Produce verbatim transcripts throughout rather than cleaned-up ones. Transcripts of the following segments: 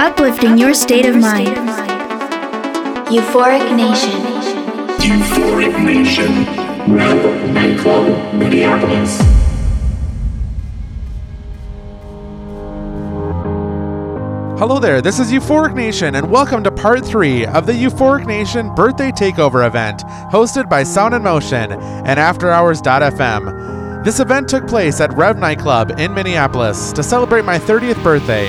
Uplifting your state of mind. Euphoric Nation. Euphoric Nation. Rev Nightclub, Minneapolis. Hello there, this is Euphoric Nation and welcome to part three of the Euphoric Nation Birthday Takeover event hosted by Sound and Motion and after hours dot f m. This event took place at Rev Nightclub in Minneapolis to celebrate my thirtieth birthday.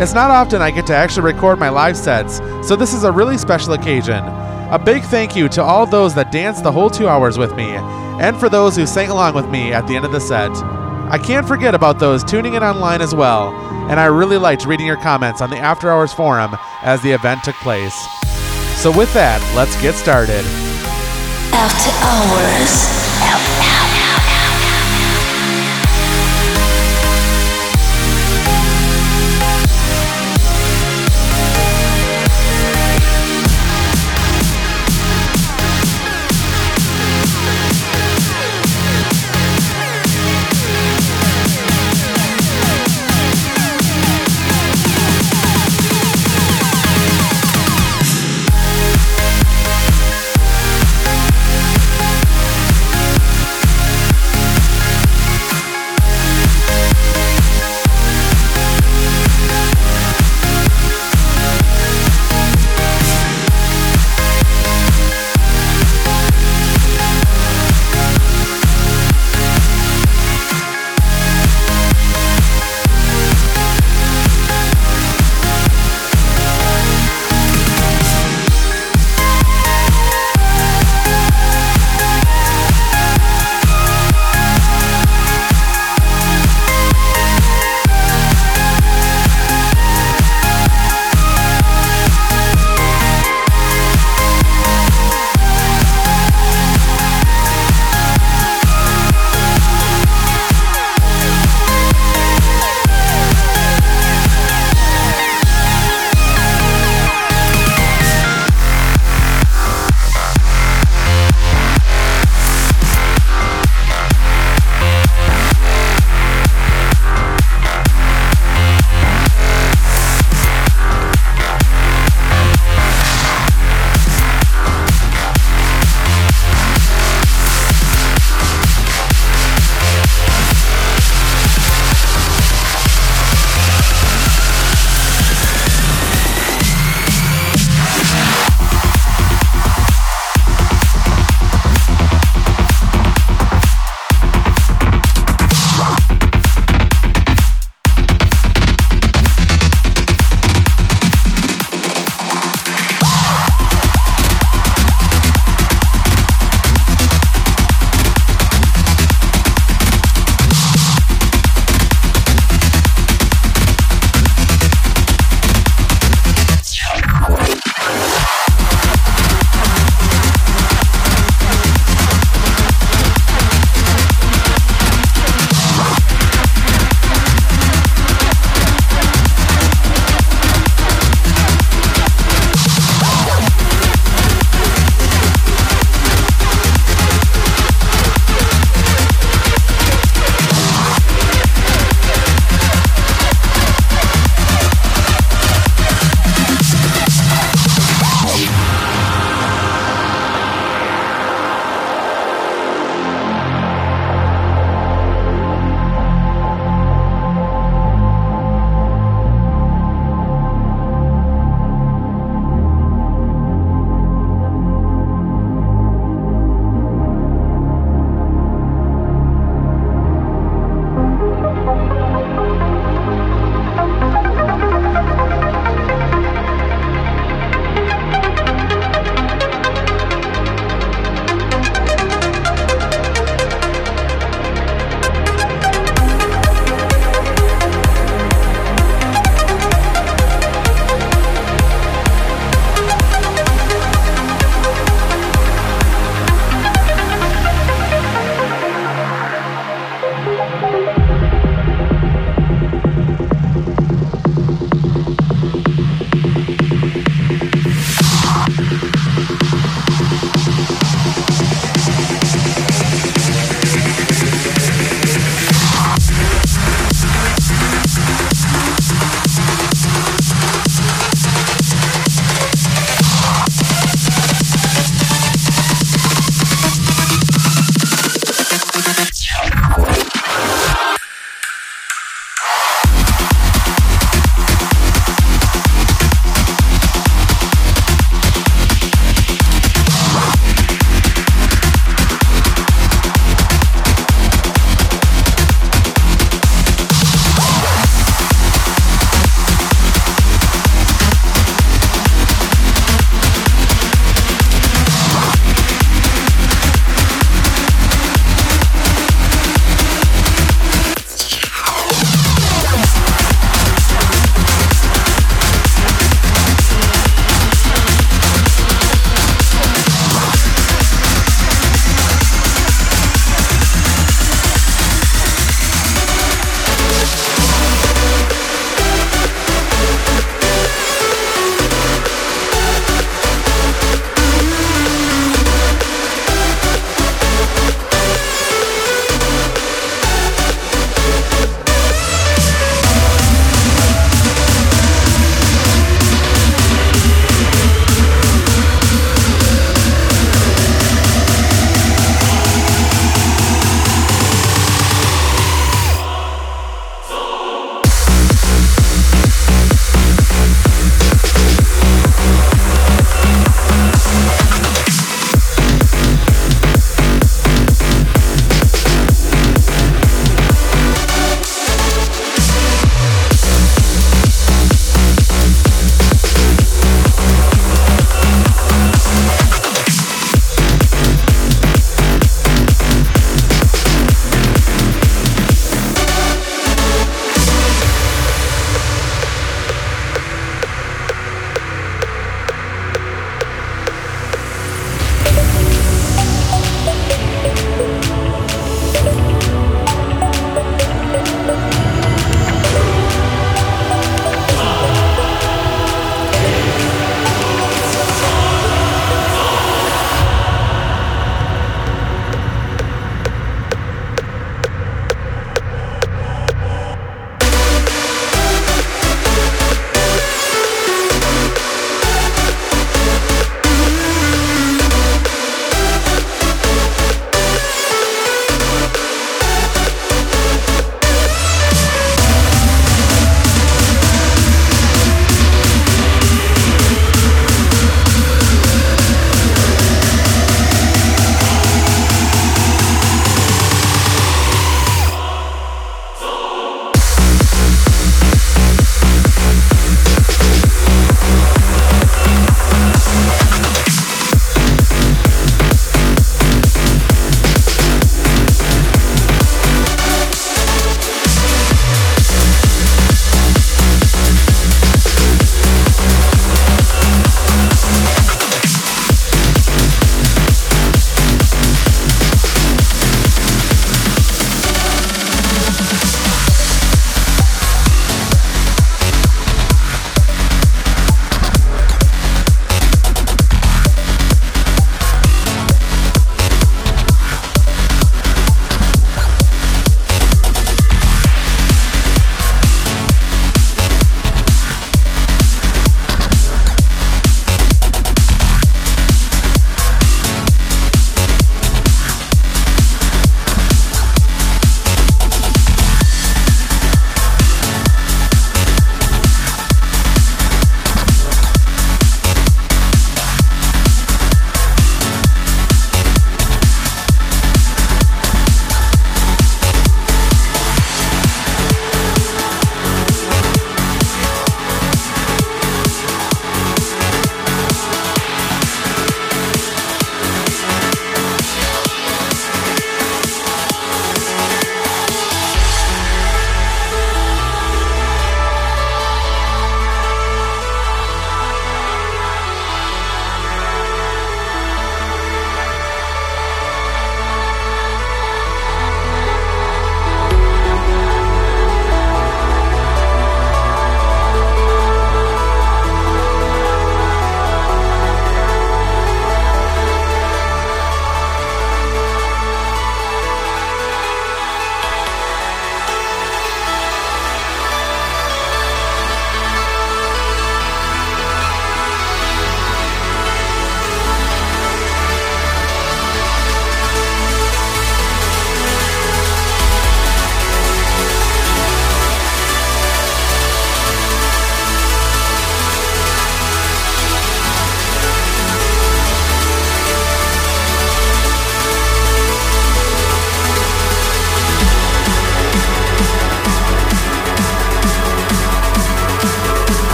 It's not often I get to actually record my live sets, so this is a really special occasion. A big thank you to all those that danced the whole two hours with me and for those who sang along with me at the end of the set. I can't forget about those tuning in online as well, and I really liked reading your comments on the After Hours forum as the event took place. So with that, let's get started. After Hours.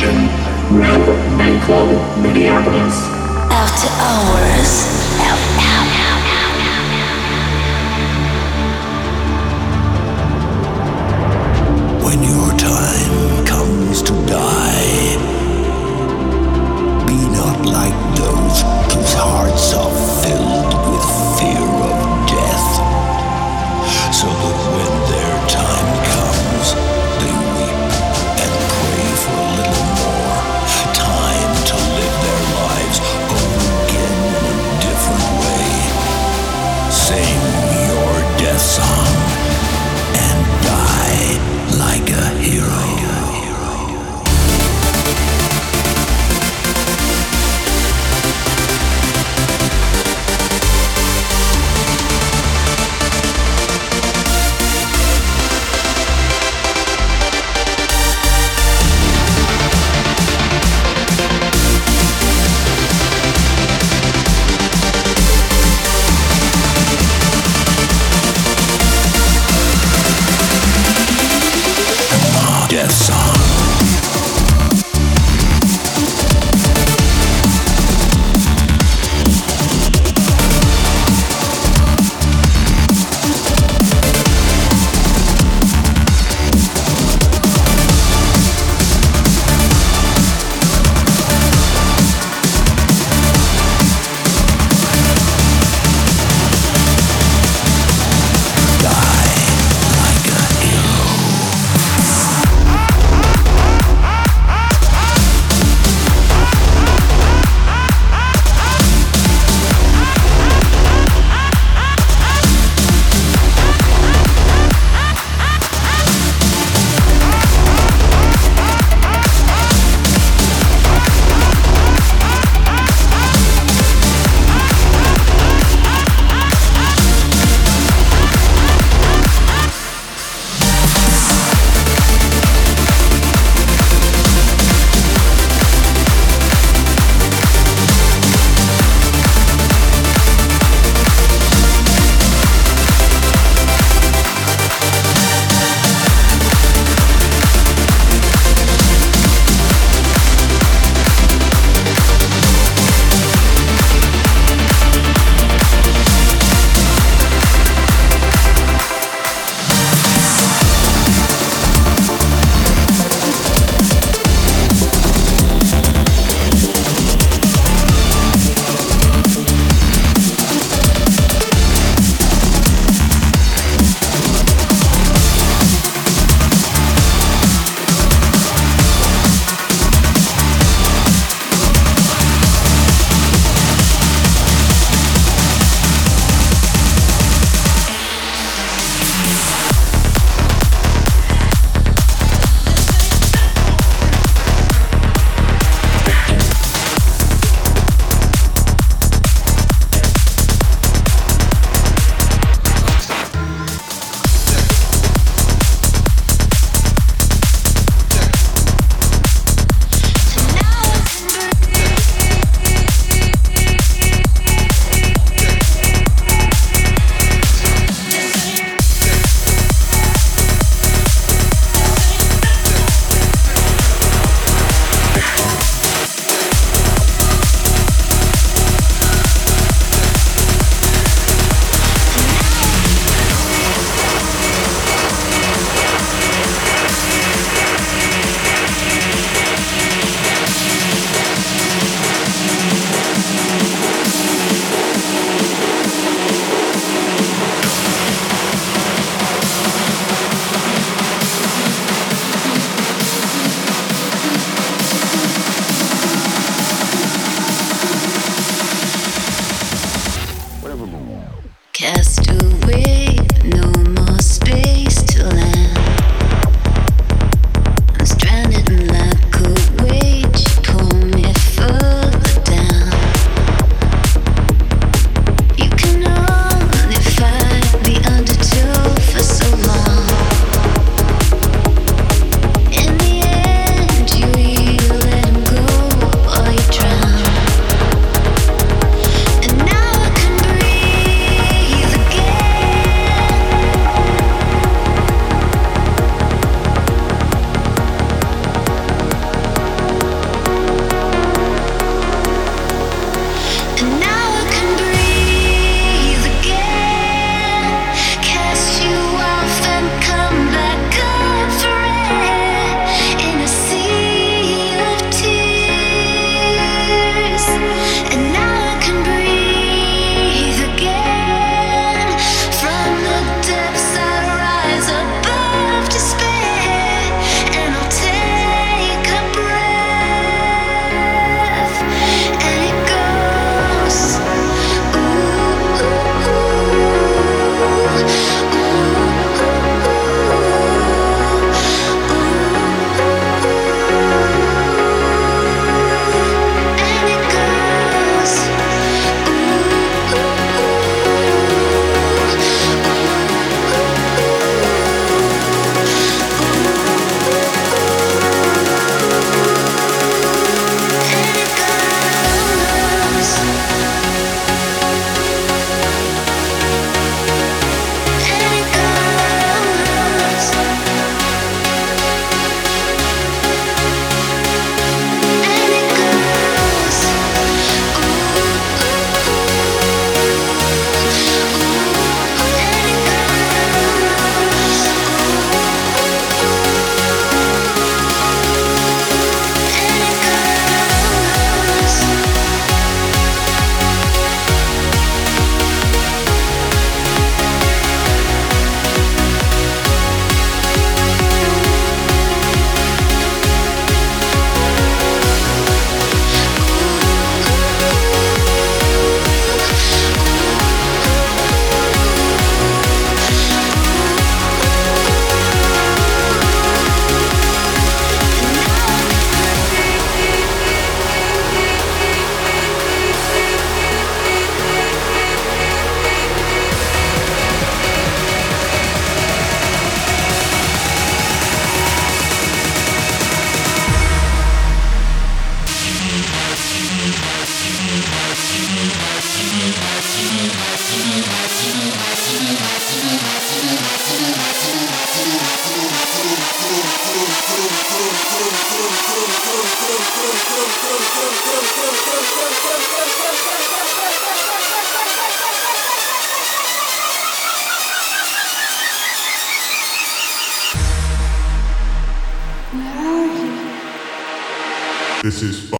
Nation, Rev Nightclub Minneapolis. After Hours. When your time comes to die, be not like those whose hearts are filled with fear of death, so that when their time comes, they weep and pray for a little more time to live their lives over again in a different way. Sing your death song and die like a hero. This is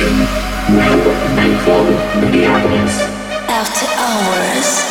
Nation. Remember, nightfall will be happening. After hours.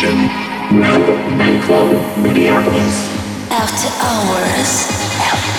Nation. Rev Nightclub, Minneapolis. After Hours. After Hours.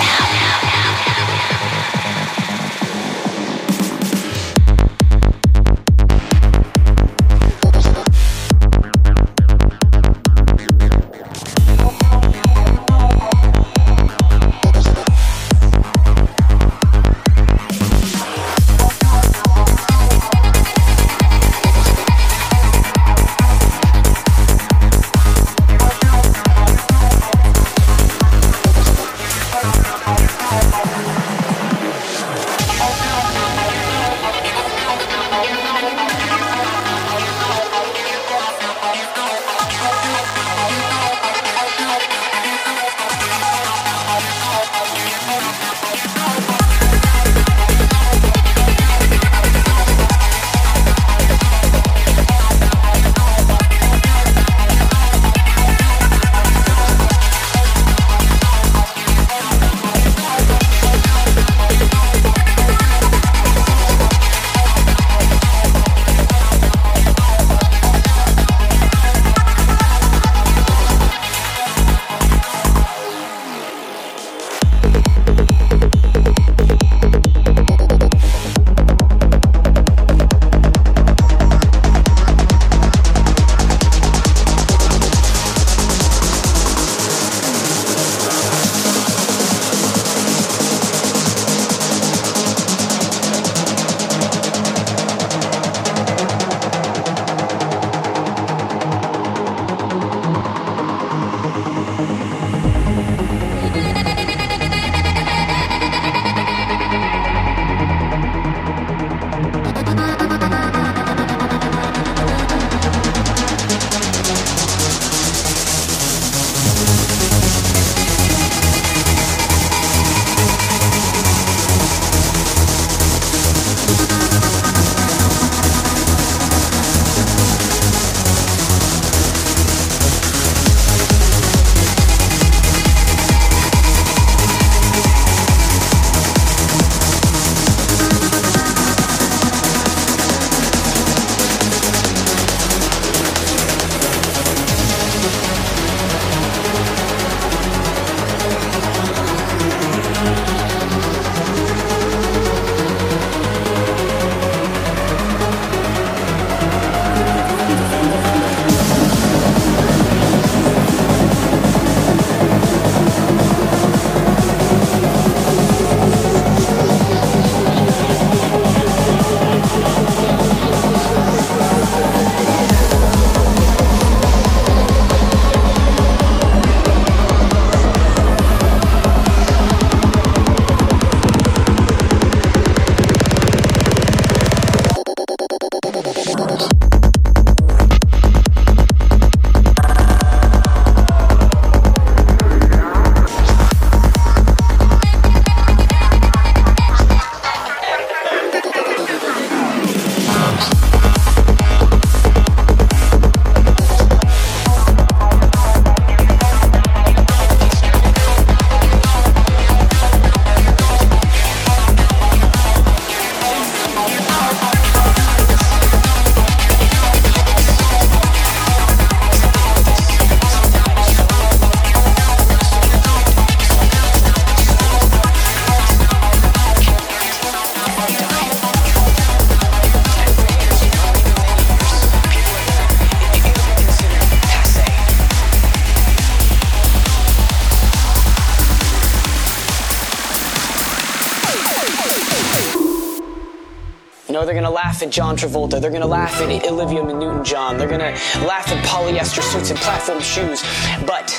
At John Travolta, they're gonna laugh at Olivia Newton-John, they're gonna laugh at polyester suits and platform shoes, but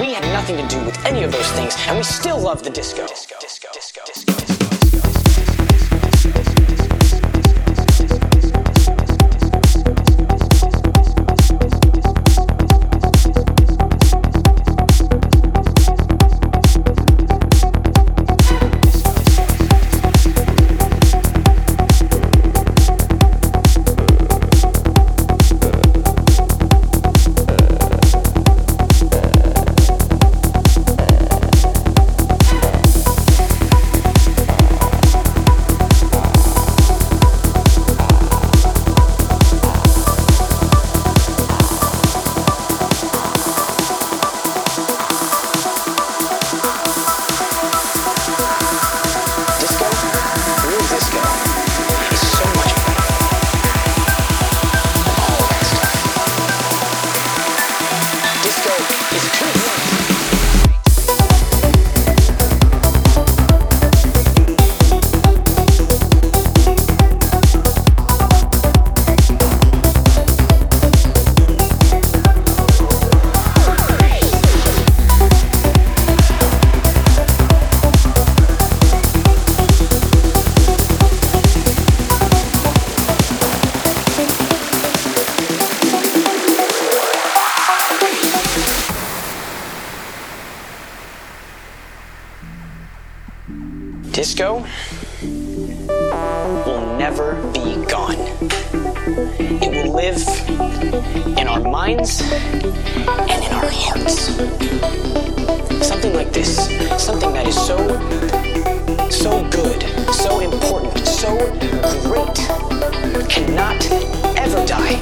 we had nothing to do with any of those things, and we still love the disco. Disco. Disco. Disco. Disco. Disco. disco will never be gone. It will live in our minds and in our hearts. Something like this, something that is so, so good, so important, so great, cannot ever die.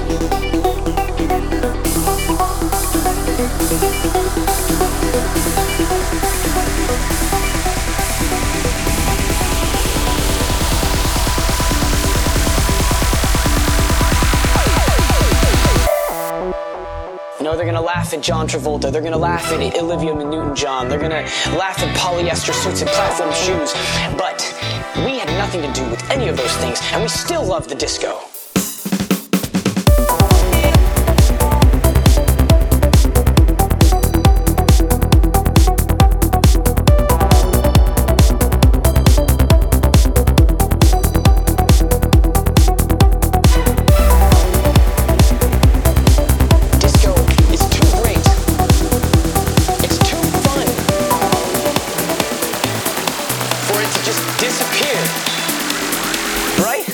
They're going to laugh at John Travolta. They're going to laugh at Olivia Newton-John. They're going to laugh at polyester suits and platform shoes. But we had nothing to do with any of those things, and we still love the disco. Disappear, right?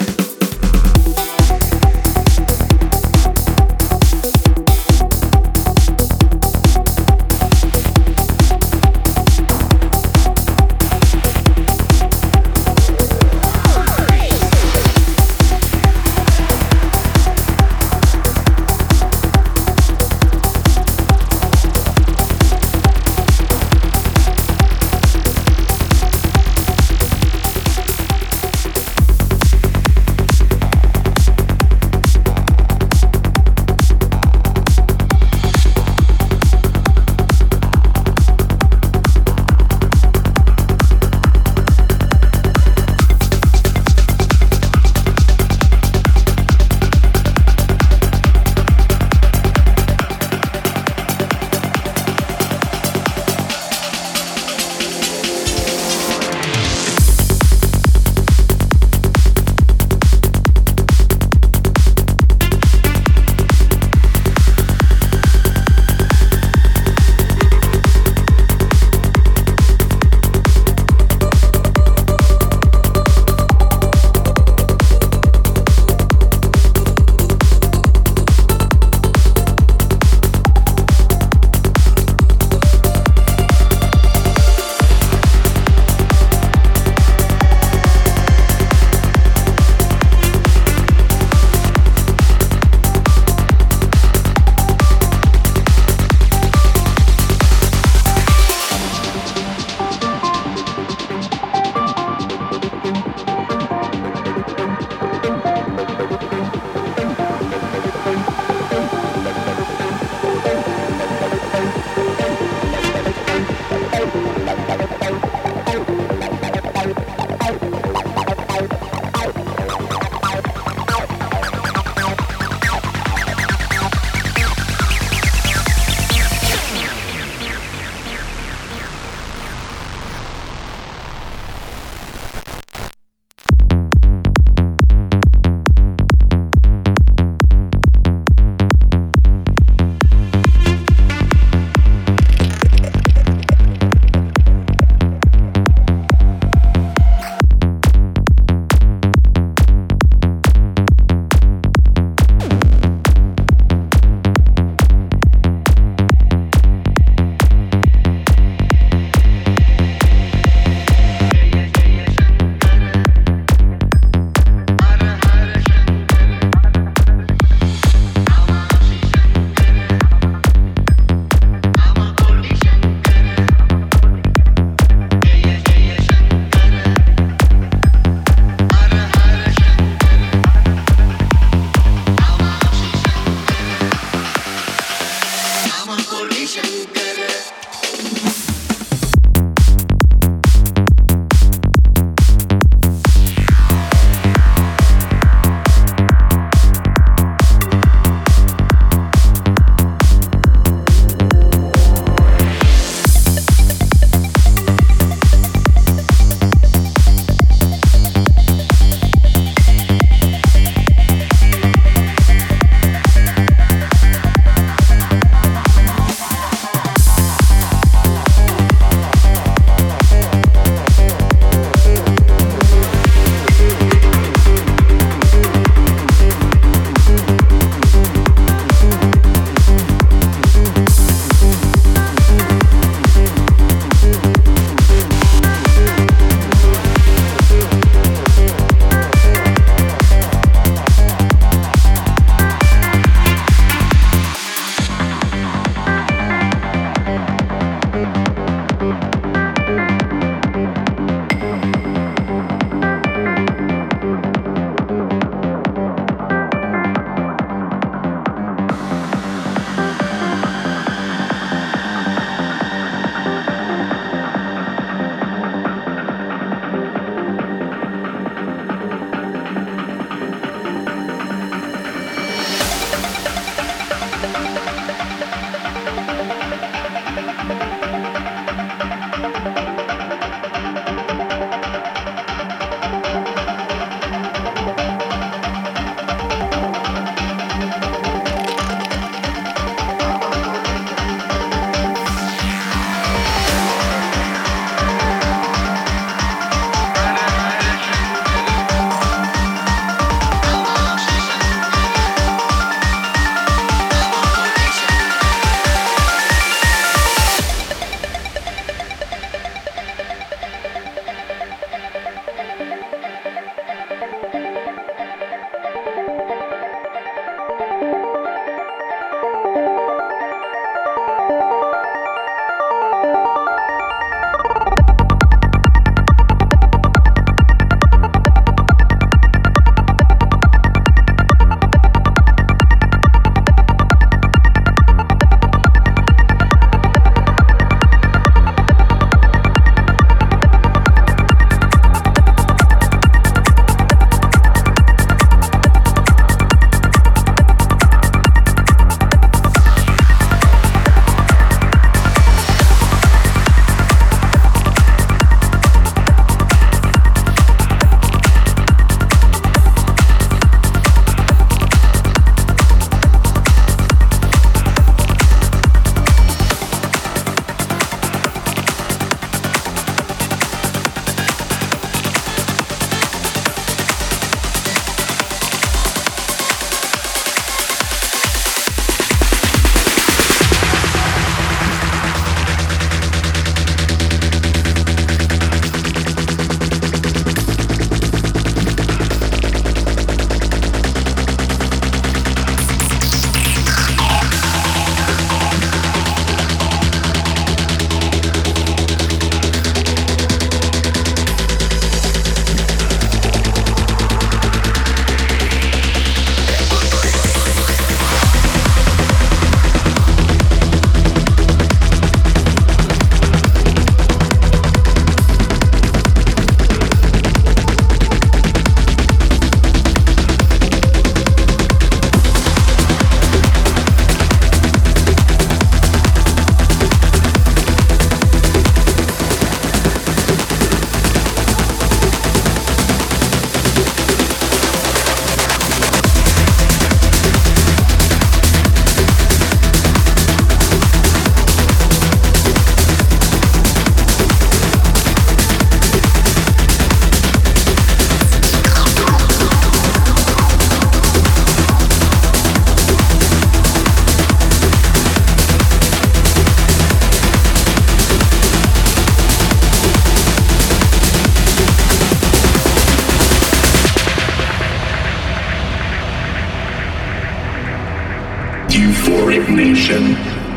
Euphoric Nation,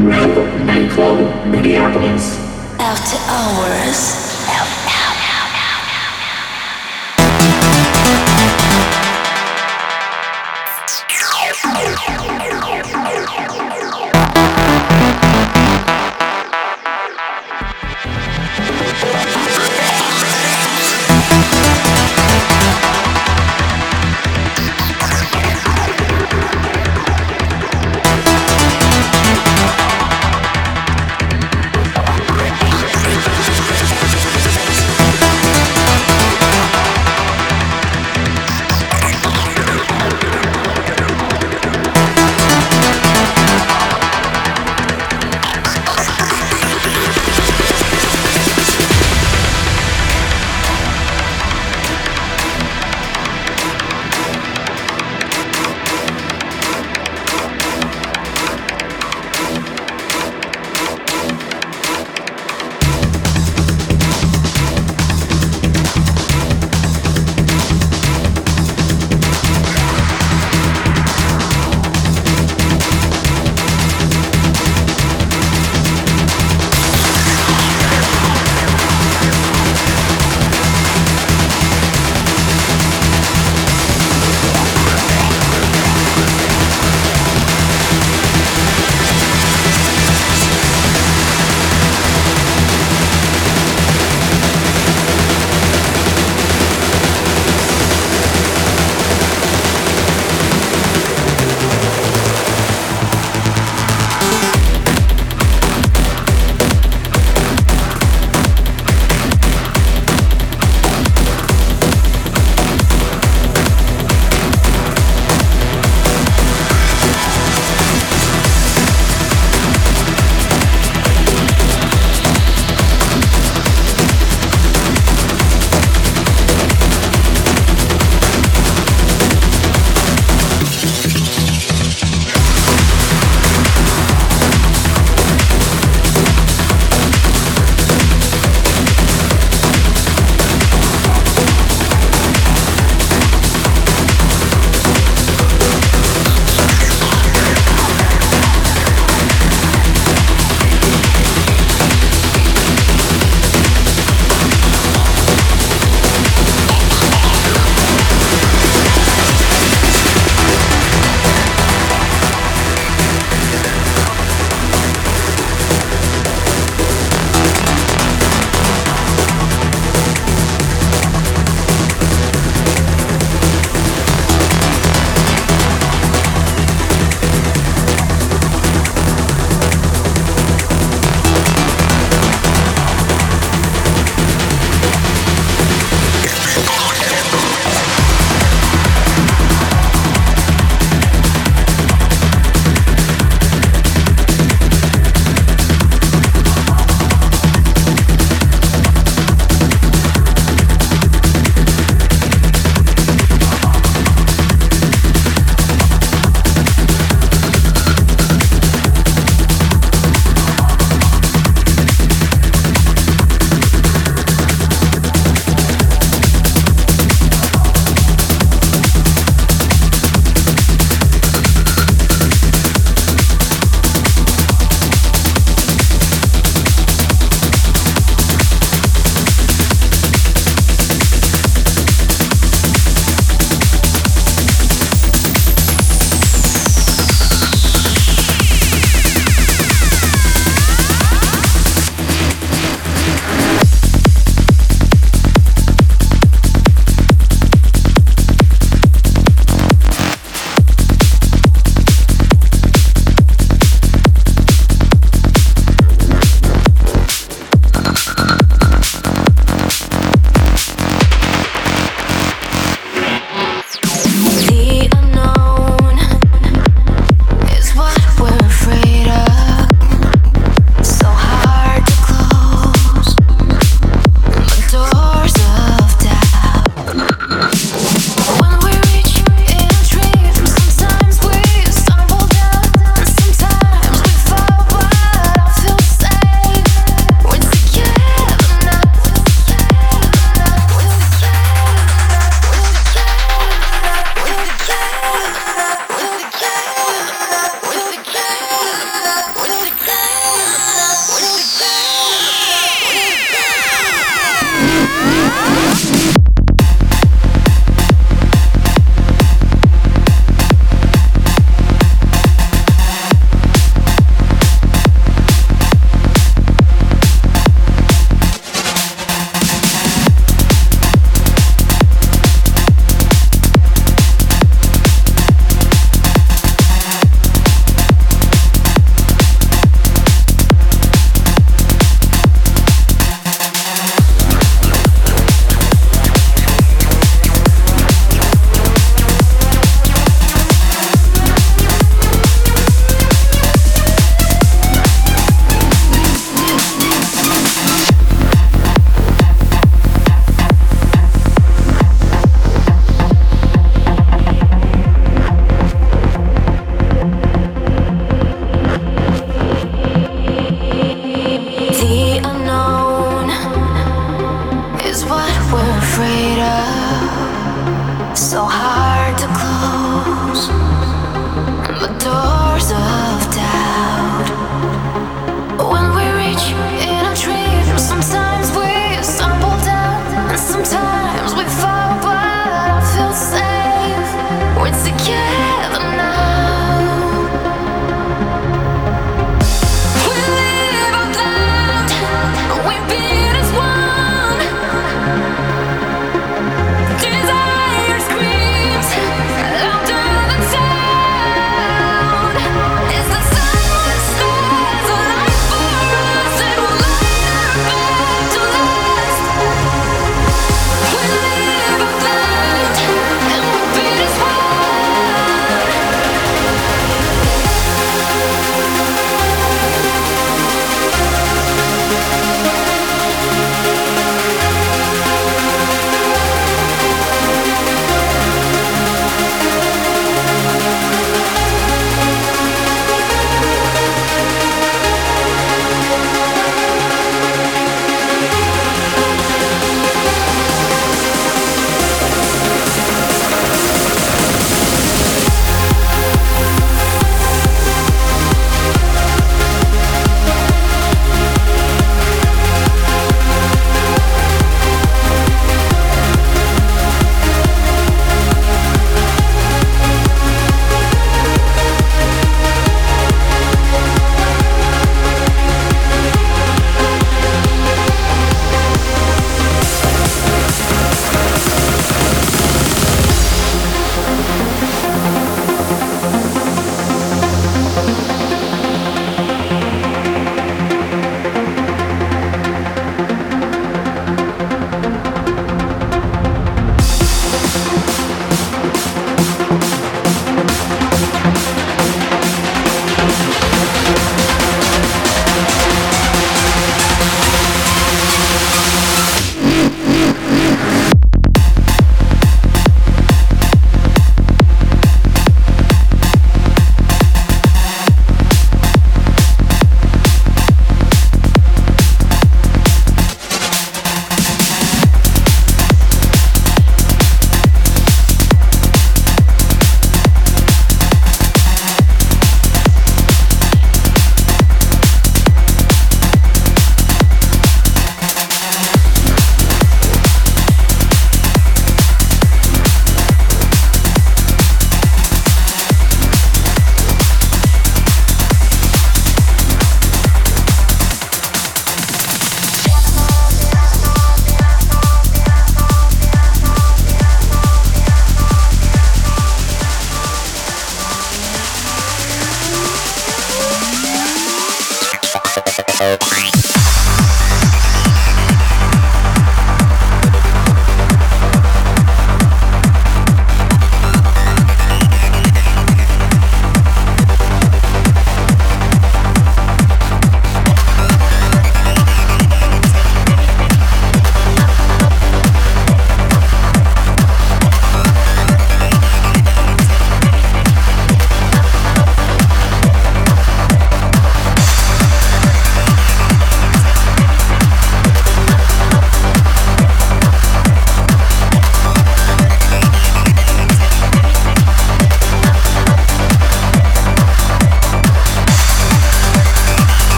Rev Nightclub, Minneapolis. After Hours.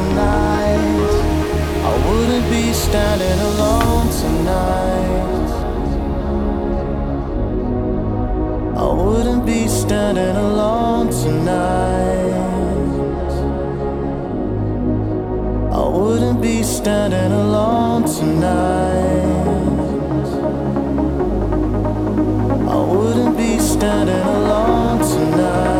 tonight. I wouldn't be standing alone tonight. I wouldn't be standing alone tonight. I wouldn't be standing alone tonight. I wouldn't be standing alone tonight.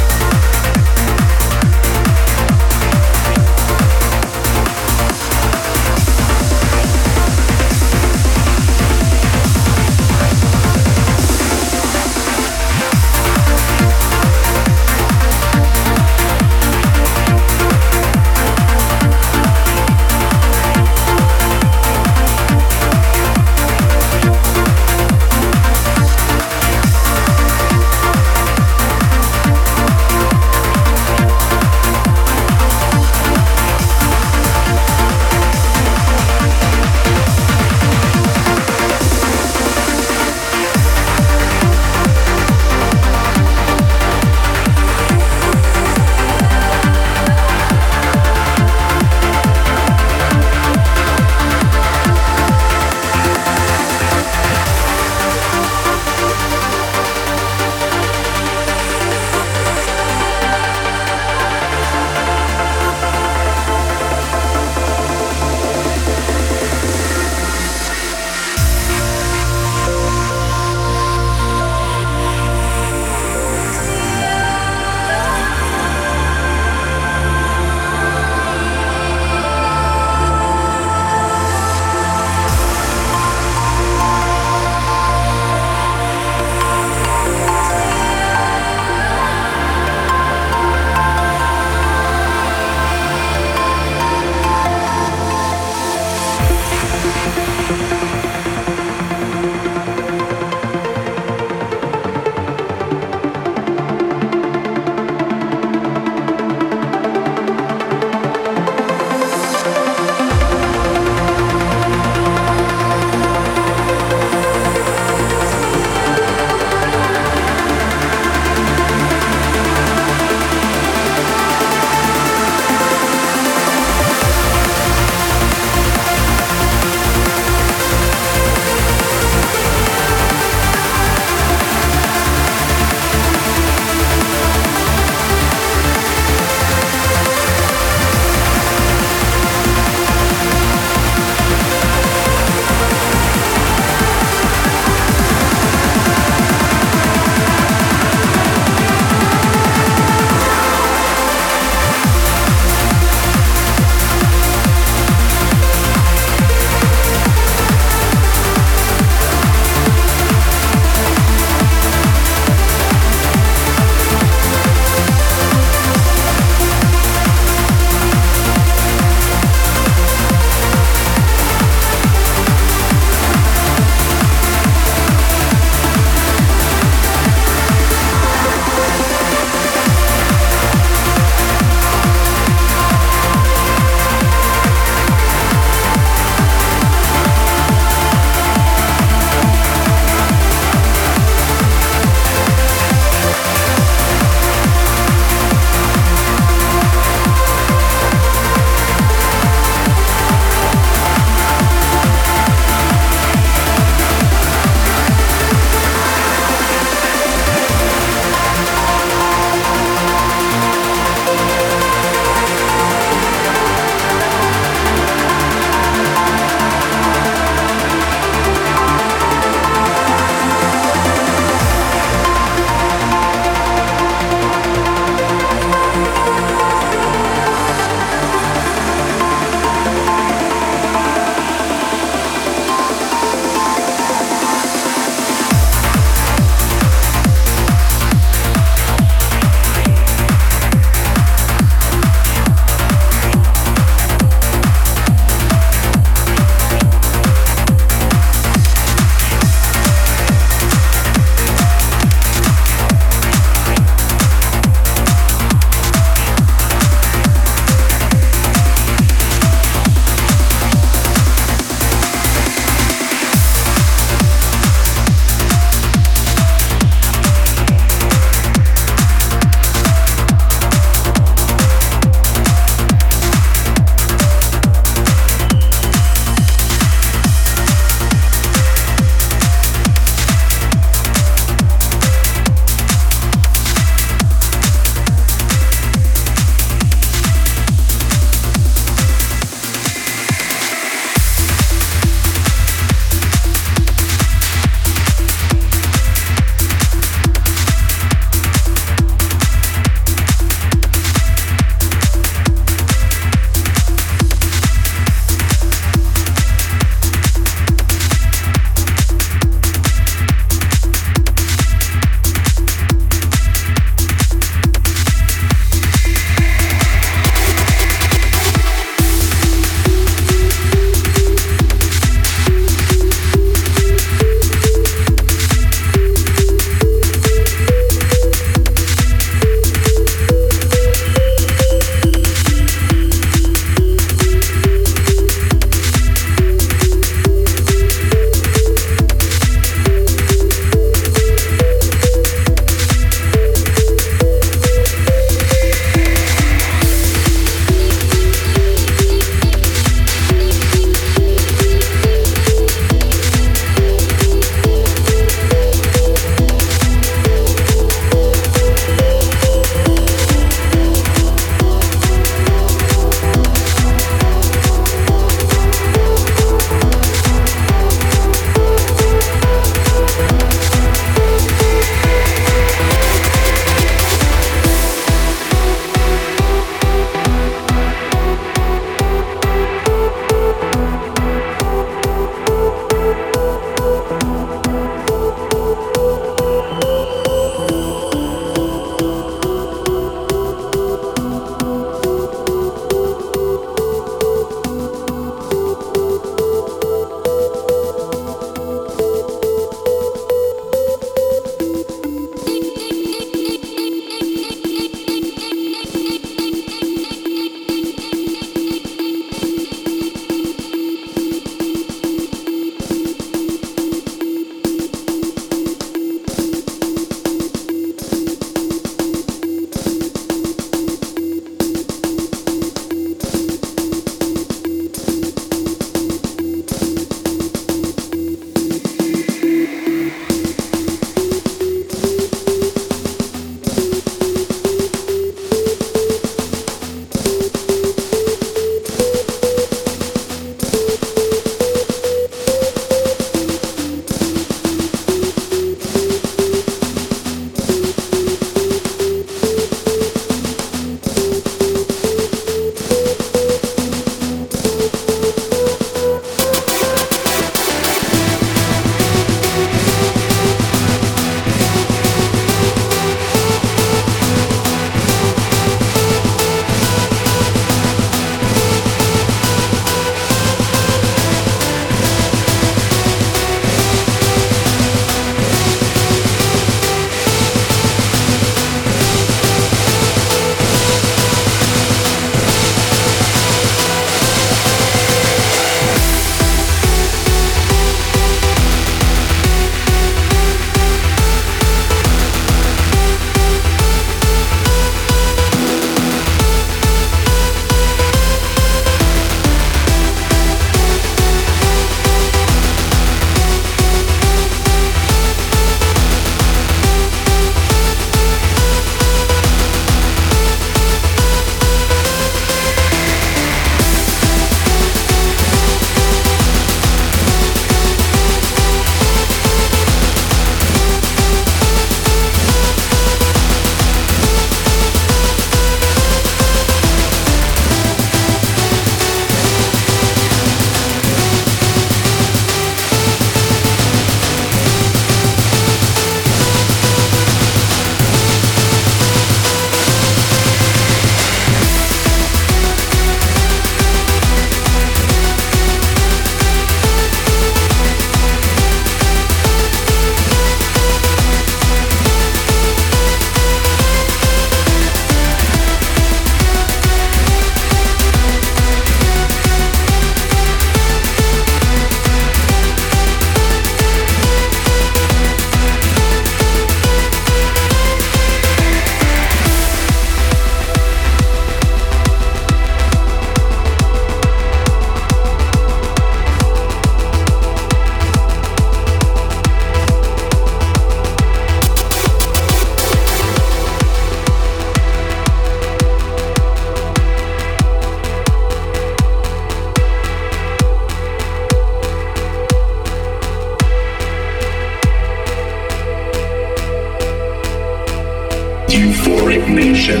Euphoric Nation.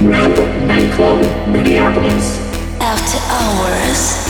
Rev Nightclub media happenings. After Hours.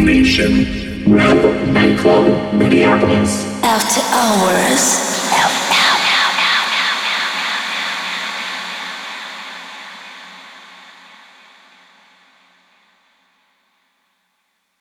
Nation, Rev Nightclub, Minneapolis. After Hours.